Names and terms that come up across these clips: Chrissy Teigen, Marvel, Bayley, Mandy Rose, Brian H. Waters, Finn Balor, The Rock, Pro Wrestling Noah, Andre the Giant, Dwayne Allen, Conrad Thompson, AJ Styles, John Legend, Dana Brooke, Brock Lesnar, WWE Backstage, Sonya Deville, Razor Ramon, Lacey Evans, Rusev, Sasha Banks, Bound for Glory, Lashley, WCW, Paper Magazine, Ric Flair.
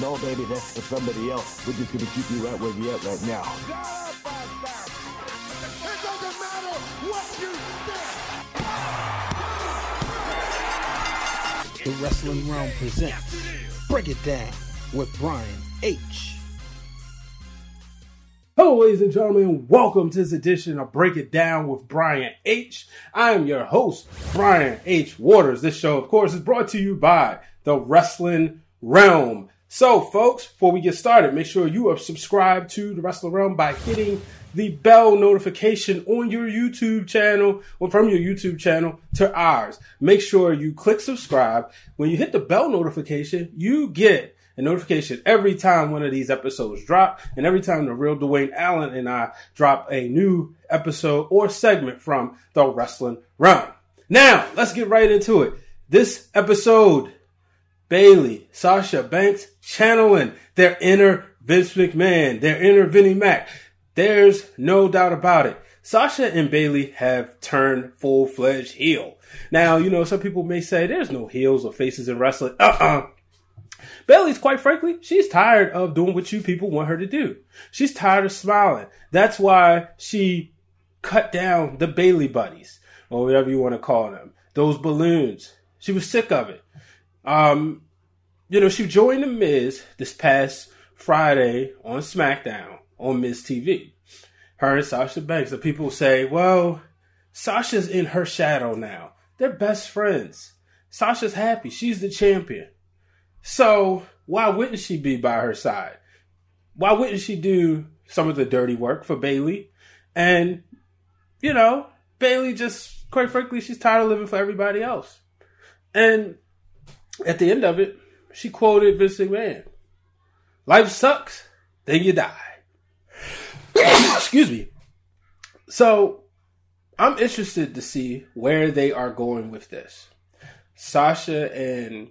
No, baby, that's for somebody else. We're just going to keep you right where you're at right now. God, it doesn't matter what you think. The Wrestling Realm presents Break It Down with Brian H. Hello, ladies and gentlemen. Welcome to this edition of Break It Down with Brian H. I am your host, Brian H. Waters. This show, of course, is brought to you by The Wrestling Realm. So, folks, before we get started, make sure you are subscribed to The Wrestling Realm by hitting the bell notification on your YouTube channel, or from your YouTube channel to ours. Make sure you click subscribe. When you hit the bell notification, you get a notification every time one of these episodes drop, and every time the real Dwayne Allen and I drop a new episode or segment from The Wrestling Realm. Now, let's get right into it. This episode, Bayley, Sasha Banks channeling their inner Vince McMahon, their inner Vinnie Mac. There's no doubt about it. Sasha and Bayley have turned full-fledged heel. Now, you know, some people may say there's no heels or faces in wrestling. Bayley's, quite frankly, she's tired of doing what you people want her to do. She's tired of smiling. That's why she cut down the Bayley buddies, or whatever you want to call them, those balloons. She was sick of it. You know, she joined The Miz this past Friday on SmackDown on Miz TV. Her and Sasha Banks. The people say, well, Sasha's in her shadow now. They're best friends. Sasha's happy. She's the champion. So why wouldn't she be by her side? Why wouldn't she do some of the dirty work for Bayley? And, you know, Bayley just, quite frankly, she's tired of living for everybody else. And at the end of it, she quoted Vince McMahon. Life sucks, then you die. Excuse me. So, I'm interested to see where they are going with this. Sasha and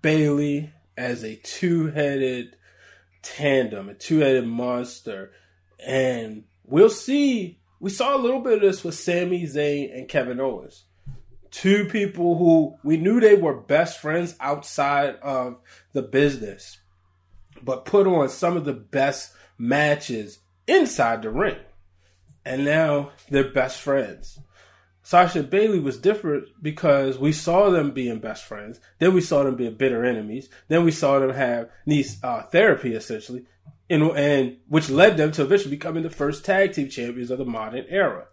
Bayley as a two-headed tandem, a two-headed monster. And we'll see. We saw a little bit of this with Sami Zayn and Kevin Owens. Two people who we knew they were best friends outside of the business, but put on some of the best matches inside the ring. And now they're best friends. Sasha and Bayley was different because we saw them being best friends. Then we saw them being bitter enemies. Then we saw them have these therapy, essentially, and which led them to eventually becoming the first tag team champions of the modern era.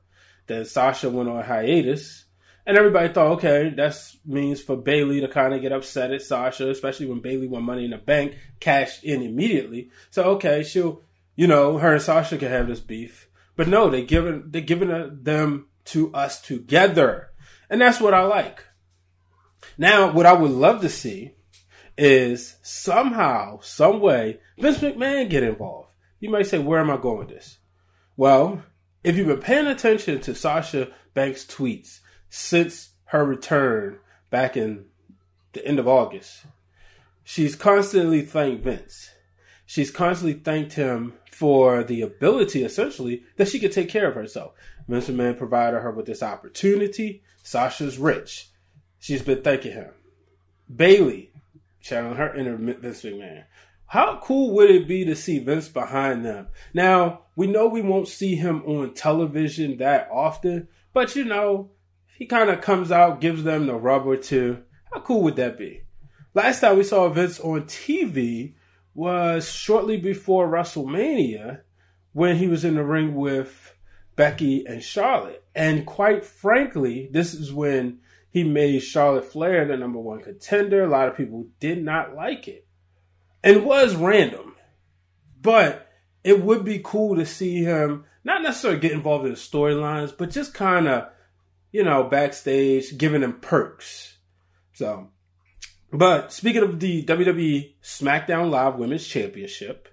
Then Sasha went on hiatus. And everybody thought, okay, that means for Bayley to kind of get upset at Sasha, especially when Bayley won Money in the Bank, cashed in immediately. So, okay, she'll, you know, her and Sasha can have this beef. But no, they're giving them to us together. And that's what I like. Now, what I would love to see is somehow, some way, Vince McMahon get involved. You might say, where am I going with this? Well, if you've been paying attention to Sasha Banks' tweets since her return back in the end of August, she's constantly thanked Vince. She's constantly thanked him for the ability, essentially, that she could take care of herself. Vince McMahon provided her with this opportunity. Sasha's rich. She's been thanking him. Bayley, channeling her inner Vince McMahon. How cool would it be to see Vince behind them? Now, we know we won't see him on television that often, but, you know, he kind of comes out, gives them the rub or two. How cool would that be? Last time we saw Vince on TV was shortly before WrestleMania when he was in the ring with Becky and Charlotte. And quite frankly, this is when he made Charlotte Flair the number one contender. A lot of people did not like it. And it was random. But it would be cool to see him not necessarily get involved in the storylines, but just kind of, you know, backstage, giving them perks. So, but speaking of the WWE SmackDown Live Women's Championship,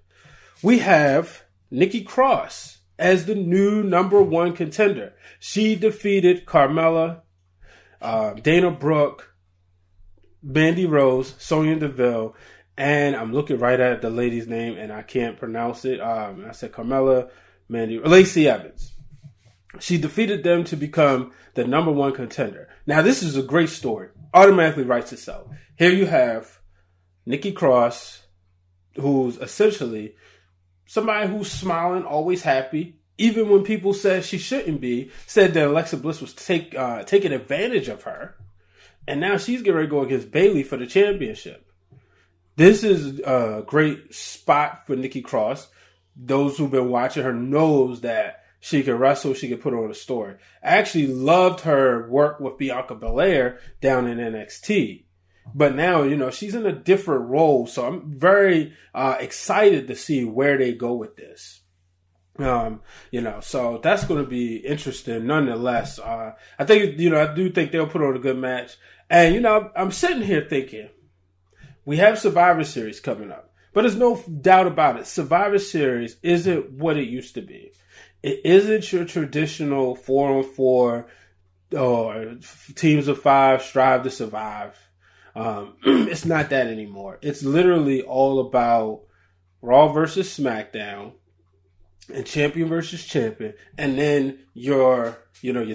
we have Nikki Cross as the new number one contender. She defeated Carmella, Dana Brooke, Mandy Rose, Sonya Deville, and I'm looking right at the lady's name and I can't pronounce it. I said Carmella, Mandy, Lacey Evans. She defeated them to become the number one contender. Now, this is a great story. Automatically writes itself. Here you have Nikki Cross, who's essentially somebody who's smiling, always happy, even when people said she shouldn't be, said that Alexa Bliss was taking advantage of her. And now she's getting ready to go against Bayley for the championship. This is a great spot for Nikki Cross. Those who've been watching her knows that she can wrestle, she can put on a story. I actually loved her work with Bianca Belair down in NXT. But now, you know, she's in a different role. So I'm very excited to see where they go with this. You know, so that's going to be interesting nonetheless. I think, you know, I do think they'll put on a good match. And, you know, I'm sitting here thinking, we have Survivor Series coming up. But there's no doubt about it. Survivor Series isn't what it used to be. It isn't your traditional 4-on-4 or teams of five strive to survive. It's not that anymore. It's literally all about Raw versus SmackDown and champion versus champion. And then your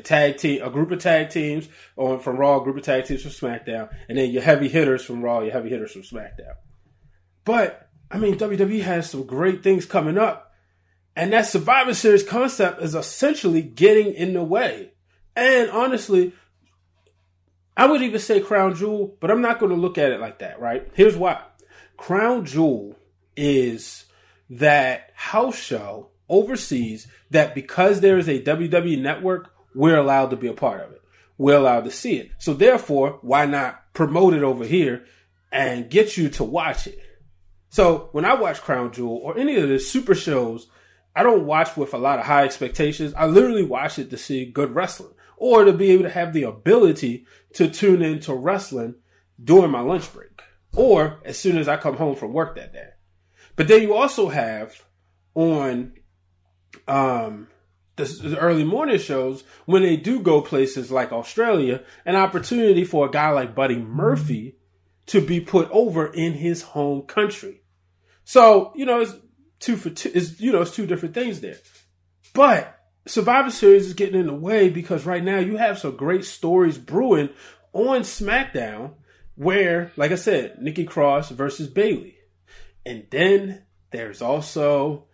tag team, a group of tag teams from Raw, a group of tag teams from SmackDown. And then your heavy hitters from Raw, your heavy hitters from SmackDown. But, I mean, WWE has some great things coming up. And that Survivor Series concept is essentially getting in the way. And honestly, I would even say Crown Jewel, but I'm not going to look at it like that, right? Here's why. Crown Jewel is that house show overseas that because there is a WWE network, we're allowed to be a part of it. We're allowed to see it. So therefore, why not promote it over here and get you to watch it? So when I watch Crown Jewel or any of the super shows, I don't watch with a lot of high expectations. I literally watch it to see good wrestling. Or to be able to have the ability to tune into wrestling during my lunch break. Or as soon as I come home from work that day. But then you also have on the early morning shows, when they do go places like Australia, an opportunity for a guy like Buddy Murphy to be put over in his home country. So, you know, it's two for two. It's, you know, it's two different things there. But Survivor Series is getting in the way because right now you have some great stories brewing on SmackDown where, like I said, Nikki Cross versus Bayley. And then there's also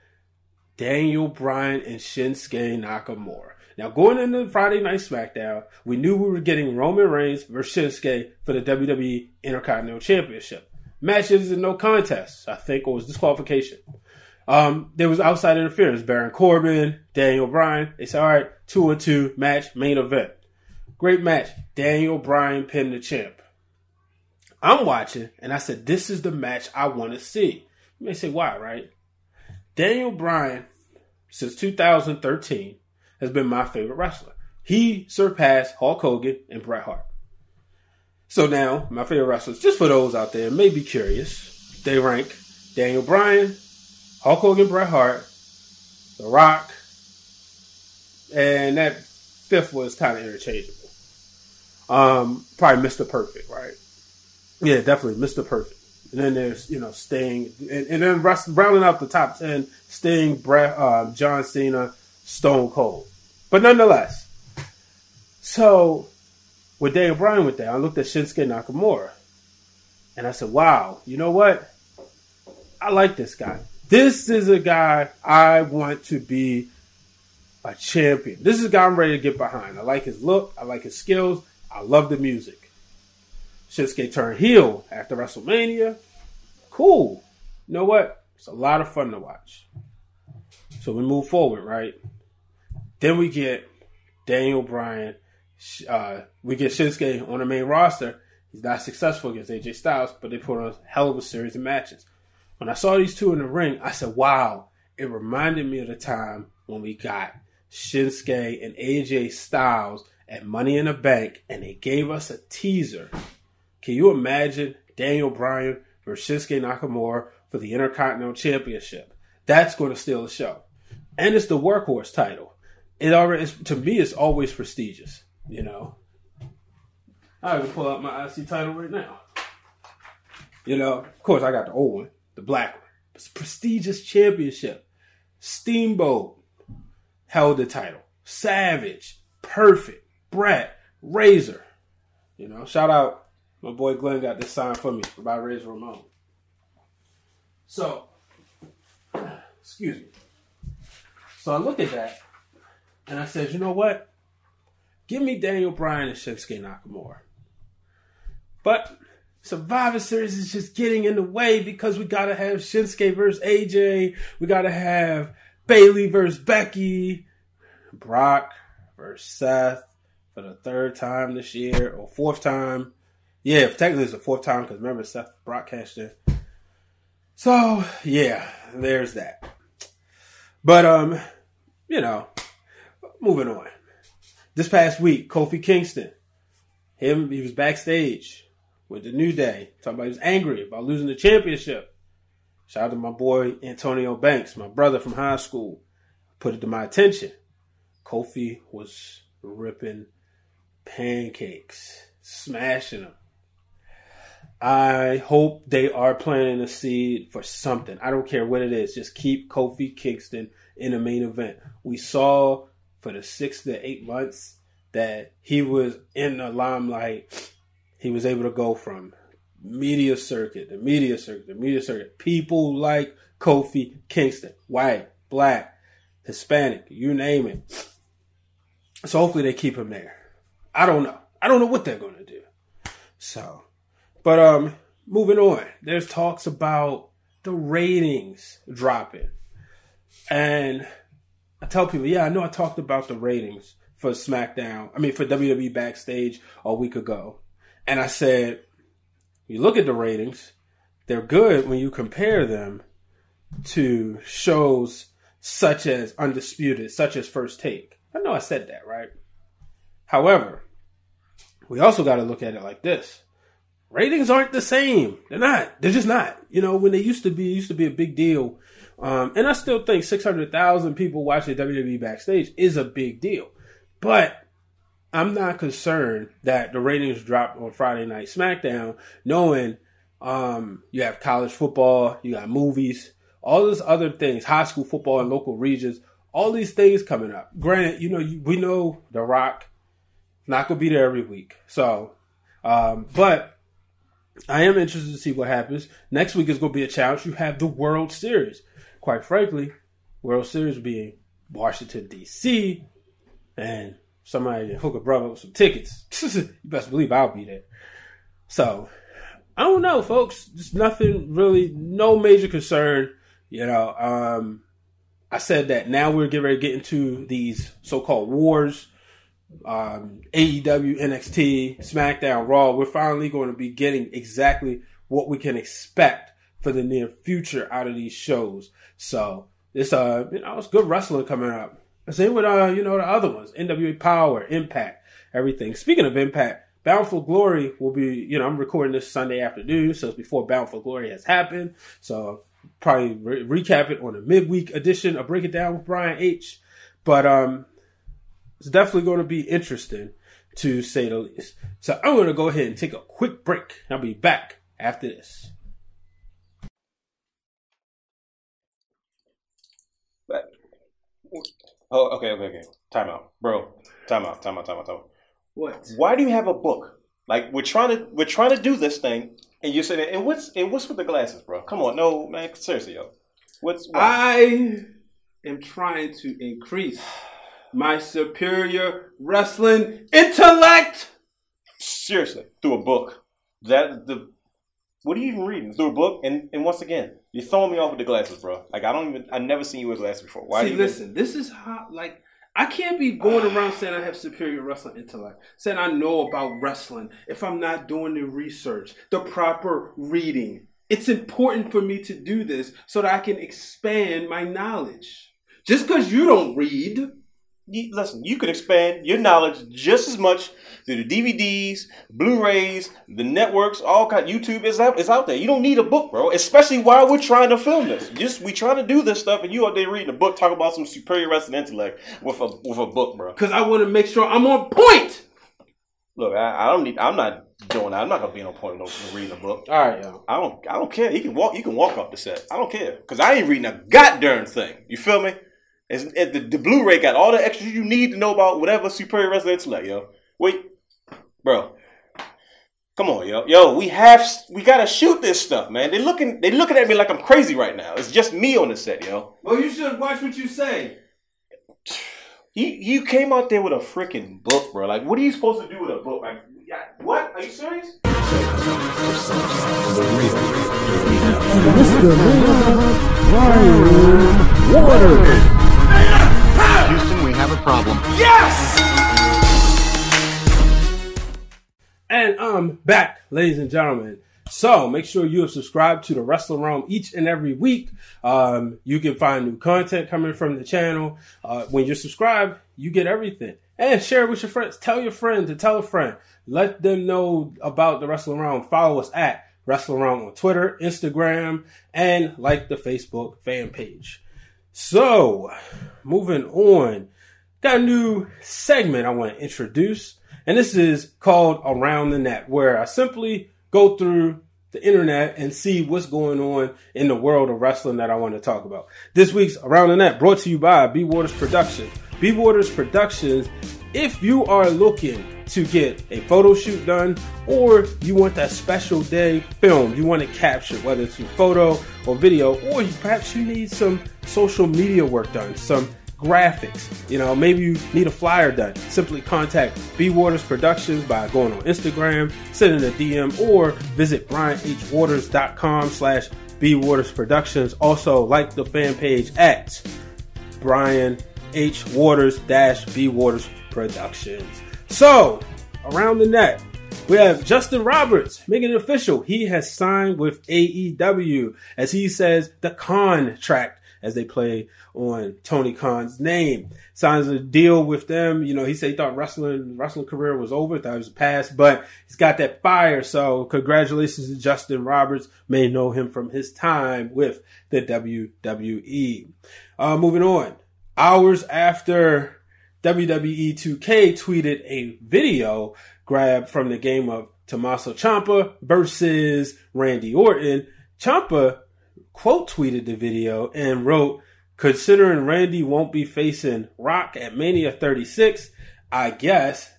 Daniel Bryan and Shinsuke Nakamura. Now, going into Friday Night SmackDown, we knew we were getting Roman Reigns versus Shinsuke for the WWE Intercontinental Championship. Matches in no contest, I think, or was disqualification. There was outside interference. Baron Corbin, Daniel Bryan. They said, all right, 2-on-2 match, main event. Great match. Daniel Bryan pinned the champ. I'm watching, and I said, this is the match I want to see. You may say, why, right? Daniel Bryan, since 2013, has been my favorite wrestler. He surpassed Hulk Hogan and Bret Hart. So now, my favorite wrestlers, just for those out there may be curious, they rank Daniel Bryan, Hulk Hogan, Bret Hart, The Rock, and that fifth was kind of interchangeable. Probably Mr. Perfect, right? Yeah, definitely Mr. Perfect. And then there's, you know, Sting. And then rounding out the top 10, Sting, Bret, John Cena, Stone Cold. But nonetheless, so when Daniel Bryan went there, I looked at Shinsuke Nakamura. And I said, wow, you know what? I like this guy. This is a guy I want to be a champion. This is a guy I'm ready to get behind. I like his look. I like his skills. I love the music. Shinsuke turned heel after WrestleMania. Cool. You know what? It's a lot of fun to watch. So we move forward, right? Then we get Daniel Bryan. We get Shinsuke on the main roster. He's not successful against AJ Styles, but they put on a hell of a series of matches. When I saw these two in the ring, I said, wow, it reminded me of the time when we got Shinsuke and AJ Styles at Money in the Bank, and they gave us a teaser. Can you imagine Daniel Bryan versus Shinsuke Nakamura for the Intercontinental Championship? That's going to steal the show. And it's the workhorse title. To me, it's always prestigious, you know. I can pull out my IC title right now. You know, of course, I got the old one. The black one. It's a prestigious championship. Steamboat held the title. Savage, Perfect, Bret, Razor. You know, shout out. My boy Glenn got this signed for me by Razor Ramon. So, excuse me. So I look at that, and I said, you know what? Give me Daniel Bryan and Shinsuke Nakamura. But Survivor Series is just getting in the way because we got to have Shinsuke versus AJ. We got to have Bayley versus Becky. Brock versus Seth for the third time this year, or fourth time. Yeah, technically it's the fourth time because remember Seth broadcast it. So, yeah, there's that. But, you know, moving on. This past week, Kofi Kingston, he was backstage with the New Day. Talking about he was angry about losing the championship. Shout out to my boy Antonio Banks, my brother from high school. Put it to my attention. Kofi was ripping pancakes, smashing them. I hope they are planting a seed for something. I don't care what it is. Just keep Kofi Kingston in the main event. We saw for the 6 to 8 months that he was in the limelight, he was able to go from media circuit to media circuit to media circuit. People like Kofi Kingston, white, black, Hispanic, you name it. So hopefully they keep him there. I don't know. I don't know what they're going to do. So, but moving on. There's talks about the ratings dropping. And I tell people, yeah, I know I talked about the ratings for SmackDown. I mean, for WWE Backstage a week ago. And I said, you look at the ratings. They're good when you compare them to shows such as Undisputed, such as First Take. I know I said that, right? However, we also got to look at it like this. Ratings aren't the same. They're not. They're just not. You know, when they used to be a big deal. And I still think 600,000 people watching WWE Backstage is a big deal. But I'm not concerned that the ratings dropped on Friday Night SmackDown, knowing you have college football, you got movies, all those other things, high school football in local regions. All these things coming up. Granted, you know, we know The Rock not going to be there every week. So, but I am interested to see what happens. Next week is going to be a challenge. You have the World Series. Quite frankly, World Series being Washington, D.C., and somebody can hook a brother with some tickets. You best believe I'll be there. So, I don't know, folks. There's nothing really, no major concern, you know, I said that now we're getting ready to get into these so-called wars, AEW, NXT, SmackDown, Raw. We're finally going to be getting exactly what we can expect for the near future out of these shows. So this, you know, it's good wrestling coming up. Same with, you know, the other ones, NWA Power, Impact, everything. Speaking of Impact, Bound for Glory will be, you know, I'm recording this Sunday afternoon, so it's before Bound for Glory has happened. So probably recap it on a midweek edition of Break It Down with Brian H. But it's definitely going to be interesting, to say the least. So I'm going to go ahead and take a quick break. I'll be back after this. Oh, okay. Time out. What? Why do you have a book? Like, we're trying to do this thing. And you said, and what's with the glasses, bro? Come on, no, man, seriously, yo. What's I am trying to increase my superior wrestling intellect. Seriously, through a book. What are you even reading? Through a book, and once again, you're throwing me off with the glasses, bro. Like, I never seen you with glasses before. Why? See, listen, this is how, like, I can't be going around saying I have superior wrestling intellect, saying I know about wrestling, if I'm not doing the research, the proper reading. It's important for me to do this so that I can expand my knowledge. Just because you don't read. Listen, you could expand your knowledge just as much through the DVDs, Blu-rays, the networks, all kinds. YouTube is out there. You don't need a book, bro, especially while we're trying to film this. We trying to do this stuff, and you out there reading a book, talking about some superior wrestling intellect with a book, bro. Because I want to make sure I'm on point. Look, I don't need. I'm not doing that. I'm not gonna be on point with reading a book. All right, yo. I don't care. You can walk up the set. I don't care because I ain't reading a goddamn thing. You feel me? The Blu-ray got all the extras you need to know about whatever superior wrestling intellect, yo. Wait, bro. Come on, yo. Yo, we gotta shoot this stuff, man. They looking at me like I'm crazy right now. It's just me on the set, yo. Well, you should watch what you say. You came out there with a freaking book, bro. Like, what are you supposed to do with a book? Like, what? Are you serious? Mr. Brian Waters. Houston, we have a problem. Yes! And I'm back, ladies and gentlemen. So make sure you have subscribed to the Wrestling Realm each and every week. You can find new content coming from the channel. When you're subscribed, you get everything. And share it with your friends. Tell your friend to tell a friend. Let them know about the Wrestling Realm. Follow us at Wrestling Realm on Twitter, Instagram, and like the Facebook fan page. So, moving on. Got a new segment I want to introduce. And this is called Around the Net, where I simply go through the internet and see what's going on in the world of wrestling that I want to talk about. This week's Around the Net brought to you by B. Waters Productions. B. Waters Productions, if you are looking to get a photo shoot done or you want that special day filmed, you want to capture, whether it's a photo or video, or perhaps you need some social media work done, some graphics, you know, maybe you need a flyer done, simply contact B. Waters Productions by going on Instagram, sending a DM, or visit brianhwaters.com/bwatersproductions. Also, like the fan page at brianhwaters-bwatersproductions. So, around the net, we have Justin Roberts making it official. He has signed with AEW, as he says, the contract, as they play on Tony Khan's name. Signs a deal with them. You know, he said he thought wrestling career was over, thought it was past, but he's got that fire. So congratulations to Justin Roberts. May know him from his time with the WWE. Moving on. Hours after WWE 2K tweeted a video grab from the game of Tommaso Ciampa versus Randy Orton, Ciampa quote tweeted the video and wrote, "Considering Randy won't be facing Rock at Mania 36, I guess ...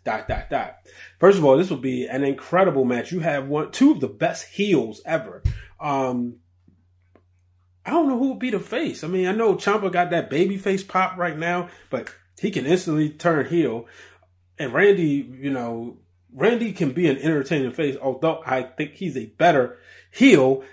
First of all, this will be an incredible match. You have two of the best heels ever. I don't know who would be the face. I mean, I know Ciampa got that baby face pop right now, but he can instantly turn heel. And Randy, you know, Randy can be an entertaining face, although I think he's a better heel.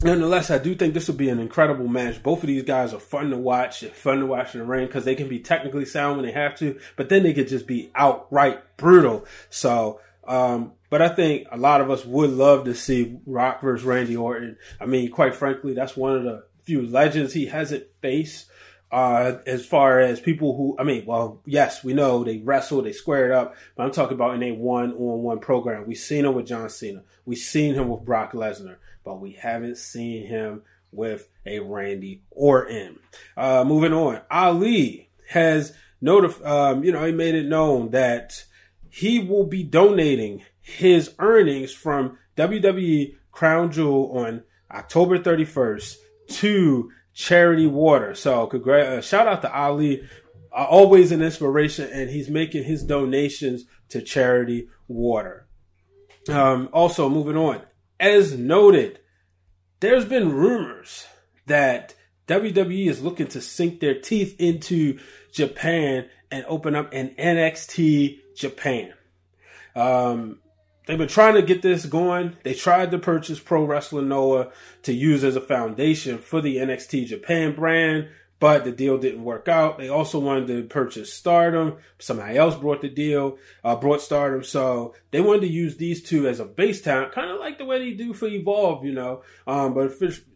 Nonetheless, I do think this will be an incredible match. Both of these guys are fun to watch in the ring because they can be technically sound when they have to, but then they could just be outright brutal. So, but I think a lot of us would love to see Rock versus Randy Orton. I mean, quite frankly, that's one of the few legends he hasn't faced. As far as people who, I mean, well, yes, we know they wrestled, they squared up, but I'm talking about in a one-on-one program. We've seen him with John Cena. We've seen him with Brock Lesnar, but we haven't seen him with a Randy Orton. Moving on. Ali has he made it known that he will be donating his earnings from WWE Crown Jewel on October 31st to charity water. So shout out to Ali, always an inspiration, and he's making his donations to charity water. Also, moving on, as noted, there's been rumors that WWE is looking to sink their teeth into Japan and open up an NXT Japan. They've been trying to get this going. They tried to purchase Pro Wrestling Noah to use as a foundation for the NXT Japan brand, but the deal didn't work out. They also wanted to purchase Stardom. Somebody else brought Stardom. So they wanted to use these two as a base town, kind of like the way they do for Evolve, you know. But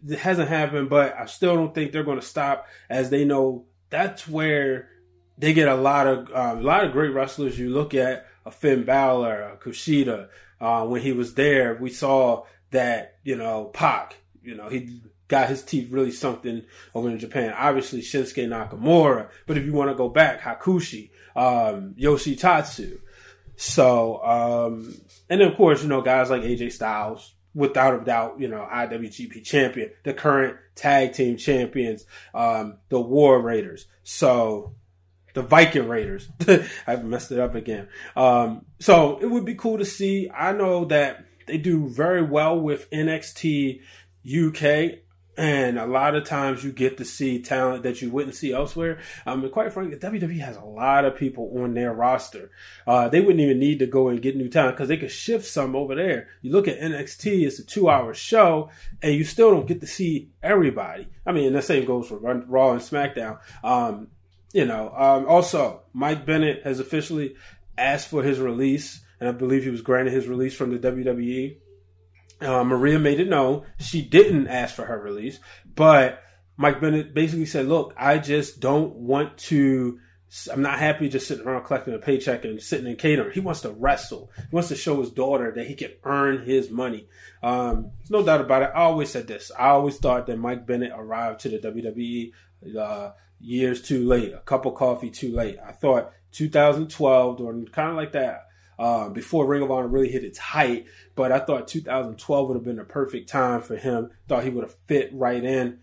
it hasn't happened, but I still don't think they're going to stop, as they know that's where they get a lot of great wrestlers. You look at a Finn Balor, a Kushida, when he was there, we saw that, you know, Pac, you know, he got his teeth really something over in Japan. Obviously, Shinsuke Nakamura, but if you want to go back, Hakushi, Yoshitatsu. So, and then, of course, you know, guys like AJ Styles, without a doubt, you know, IWGP champion, the current tag team champions, the War Raiders. So, The Viking Raiders. I've messed it up again. So it would be cool to see. I know that they do very well with NXT UK. And a lot of times you get to see talent that you wouldn't see elsewhere. And quite frankly, WWE has a lot of people on their roster. They wouldn't even need to go and get new talent because they could shift some over there. You look at NXT, it's a 2-hour show, and you still don't get to see everybody. I mean, and the same goes for Raw and SmackDown. Also, Mike Bennett has officially asked for his release, and I believe he was granted his release from the WWE. Maria made it known she didn't ask for her release, but Mike Bennett basically said, look, I just don't want to, I'm not happy just sitting around collecting a paycheck and sitting in catering. He wants to wrestle. He wants to show his daughter that he can earn his money. There's no doubt about it. I always said this. I always thought that Mike Bennett arrived to the WWE years too late, a cup of coffee too late. I thought 2012, or kind of like that, before Ring of Honor really hit its height, but I thought 2012 would have been the perfect time for him. Thought he would have fit right in.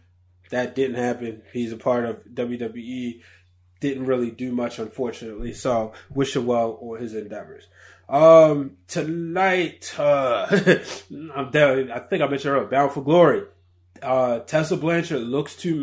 That didn't happen. He's a part of WWE. Didn't really do much, unfortunately. So wish him well on his endeavors. Tonight, I'm down. I think I mentioned earlier, Bound for Glory. Tessa Blanchard looks to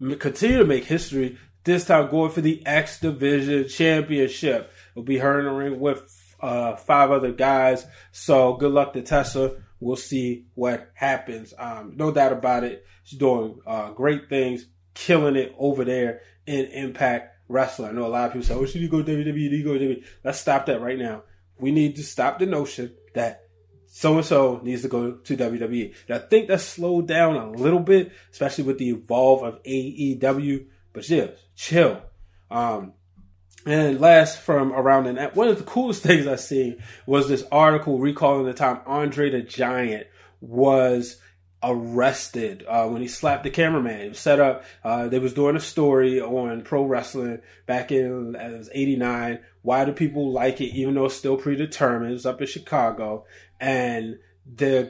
continue to make history. This time going for the X Division Championship. It'll be her in the ring with five other guys. So good luck to Tessa. We'll see what happens. No doubt about it. She's doing great things, killing it over there in Impact Wrestling. I know a lot of people say, should you go to WWE? You go to WWE? Let's stop that right now. We need to stop the notion that so-and-so needs to go to WWE. And I think that's slowed down a little bit, especially with the evolve of AEW. But yeah, chill. And last from around the net, one of the coolest things I seen was this article recalling the time Andre the Giant was arrested when he slapped the cameraman. It was set up. They was doing a story on pro wrestling back in, it was 89. Why do people like it, even though it's still predetermined? It was up in Chicago. And the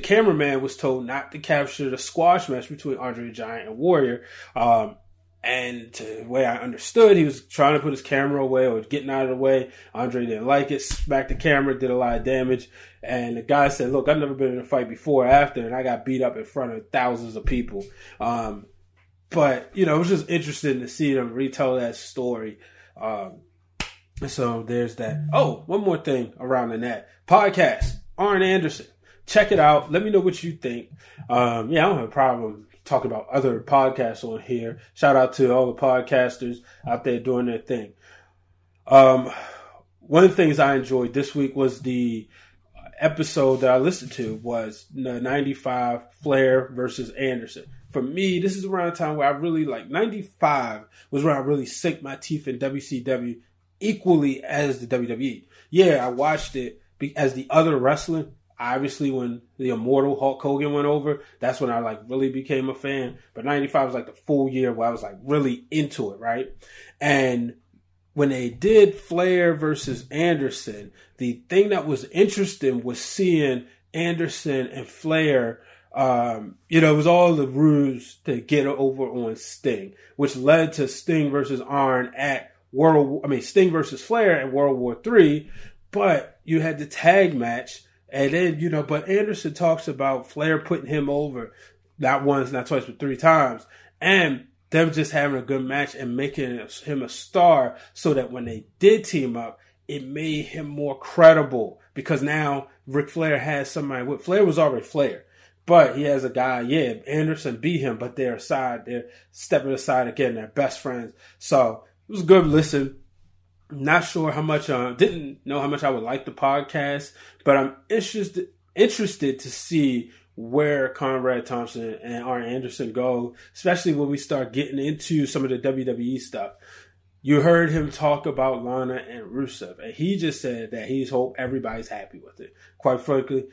cameraman was told not to capture the squash match between Andre the Giant and Warrior. And the way I understood, he was trying to put his camera away or getting out of the way. Andre didn't like it, smacked the camera, did a lot of damage. And the guy said, look, I've never been in a fight before or after, and I got beat up in front of thousands of people. But, it was just interesting to see them retell that story. So there's that. Oh, one more thing around the net. Podcast, Arn Anderson. Check it out. Let me know what you think. I don't have a problem talking about other podcasts on here. Shout out to all the podcasters out there doing their thing. One of the things I enjoyed this week was the episode that I listened to was the 95 Flair versus Anderson. For me, this is around a time where I really, 95 was where I really sank my teeth in WCW equally as the WWE. Yeah, I watched it as the other wrestling. Obviously, when the immortal Hulk Hogan went over, that's when I really became a fan. But 95 was the full year where I was really into it, right? And when they did Flair versus Anderson, the thing that was interesting was seeing Anderson and Flair. It was all the ruse to get over on Sting, which led to Sting versus Arn at Sting versus Flair at World War III. But you had the tag match. And then, but Anderson talks about Flair putting him over, not once, not twice, but three times. And them just having a good match and making him a star so that when they did team up, it made him more credible. Because now Ric Flair has somebody. Flair was already Flair. But he has a guy, Anderson beat him, but they're aside. They're stepping aside again. They're best friends. So it was a good listen. Not sure how much didn't know how much I would like the podcast, but I'm interested to see where Conrad Thompson and Arn Anderson go, especially when we start getting into some of the WWE stuff. You heard him talk about Lana and Rusev, and he just said that he's hope everybody's happy with it. Quite frankly,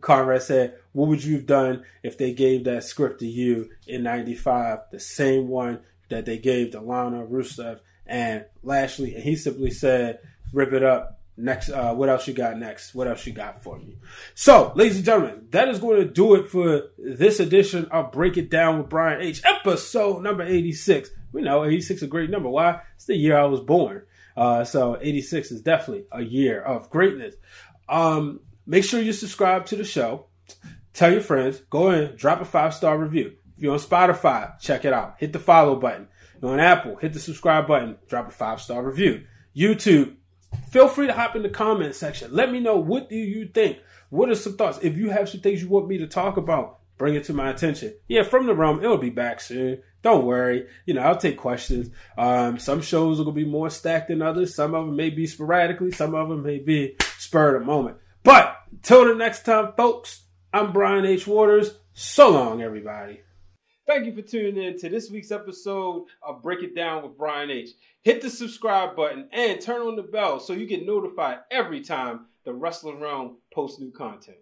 Conrad said, what would you have done if they gave that script to you in 95, the same one that they gave to Lana, Rusev, and Lashley? And he simply said, rip it up. Next, what else you got next? What else you got for me? So, ladies and gentlemen, that is going to do it for this edition of Break It Down with Brian H, episode number 86. we know 86 is a great number. Why? It's the year I was born. So 86 is definitely a year of greatness. Make sure you subscribe to the show. Tell your friends. Go in, drop a 5-star review. If you're on Spotify, check it out. Hit the follow button. If you're on Apple, hit the subscribe button. Drop a 5-star review. YouTube, feel free to hop in the comment section. Let me know, what do you think? What are some thoughts? If you have some things you want me to talk about, bring it to my attention. Yeah, From the Realm, it'll be back soon. Don't worry. You know, I'll take questions. Some shows are going to be more stacked than others. Some of them may be sporadically. Some of them may be spur of the moment. But till the next time, folks, I'm Brian H. Waters. So long, everybody. Thank you for tuning in to this week's episode of Break It Down with Brian H. Hit the subscribe button and turn on the bell so you get notified every time the Wrestling Realm posts new content.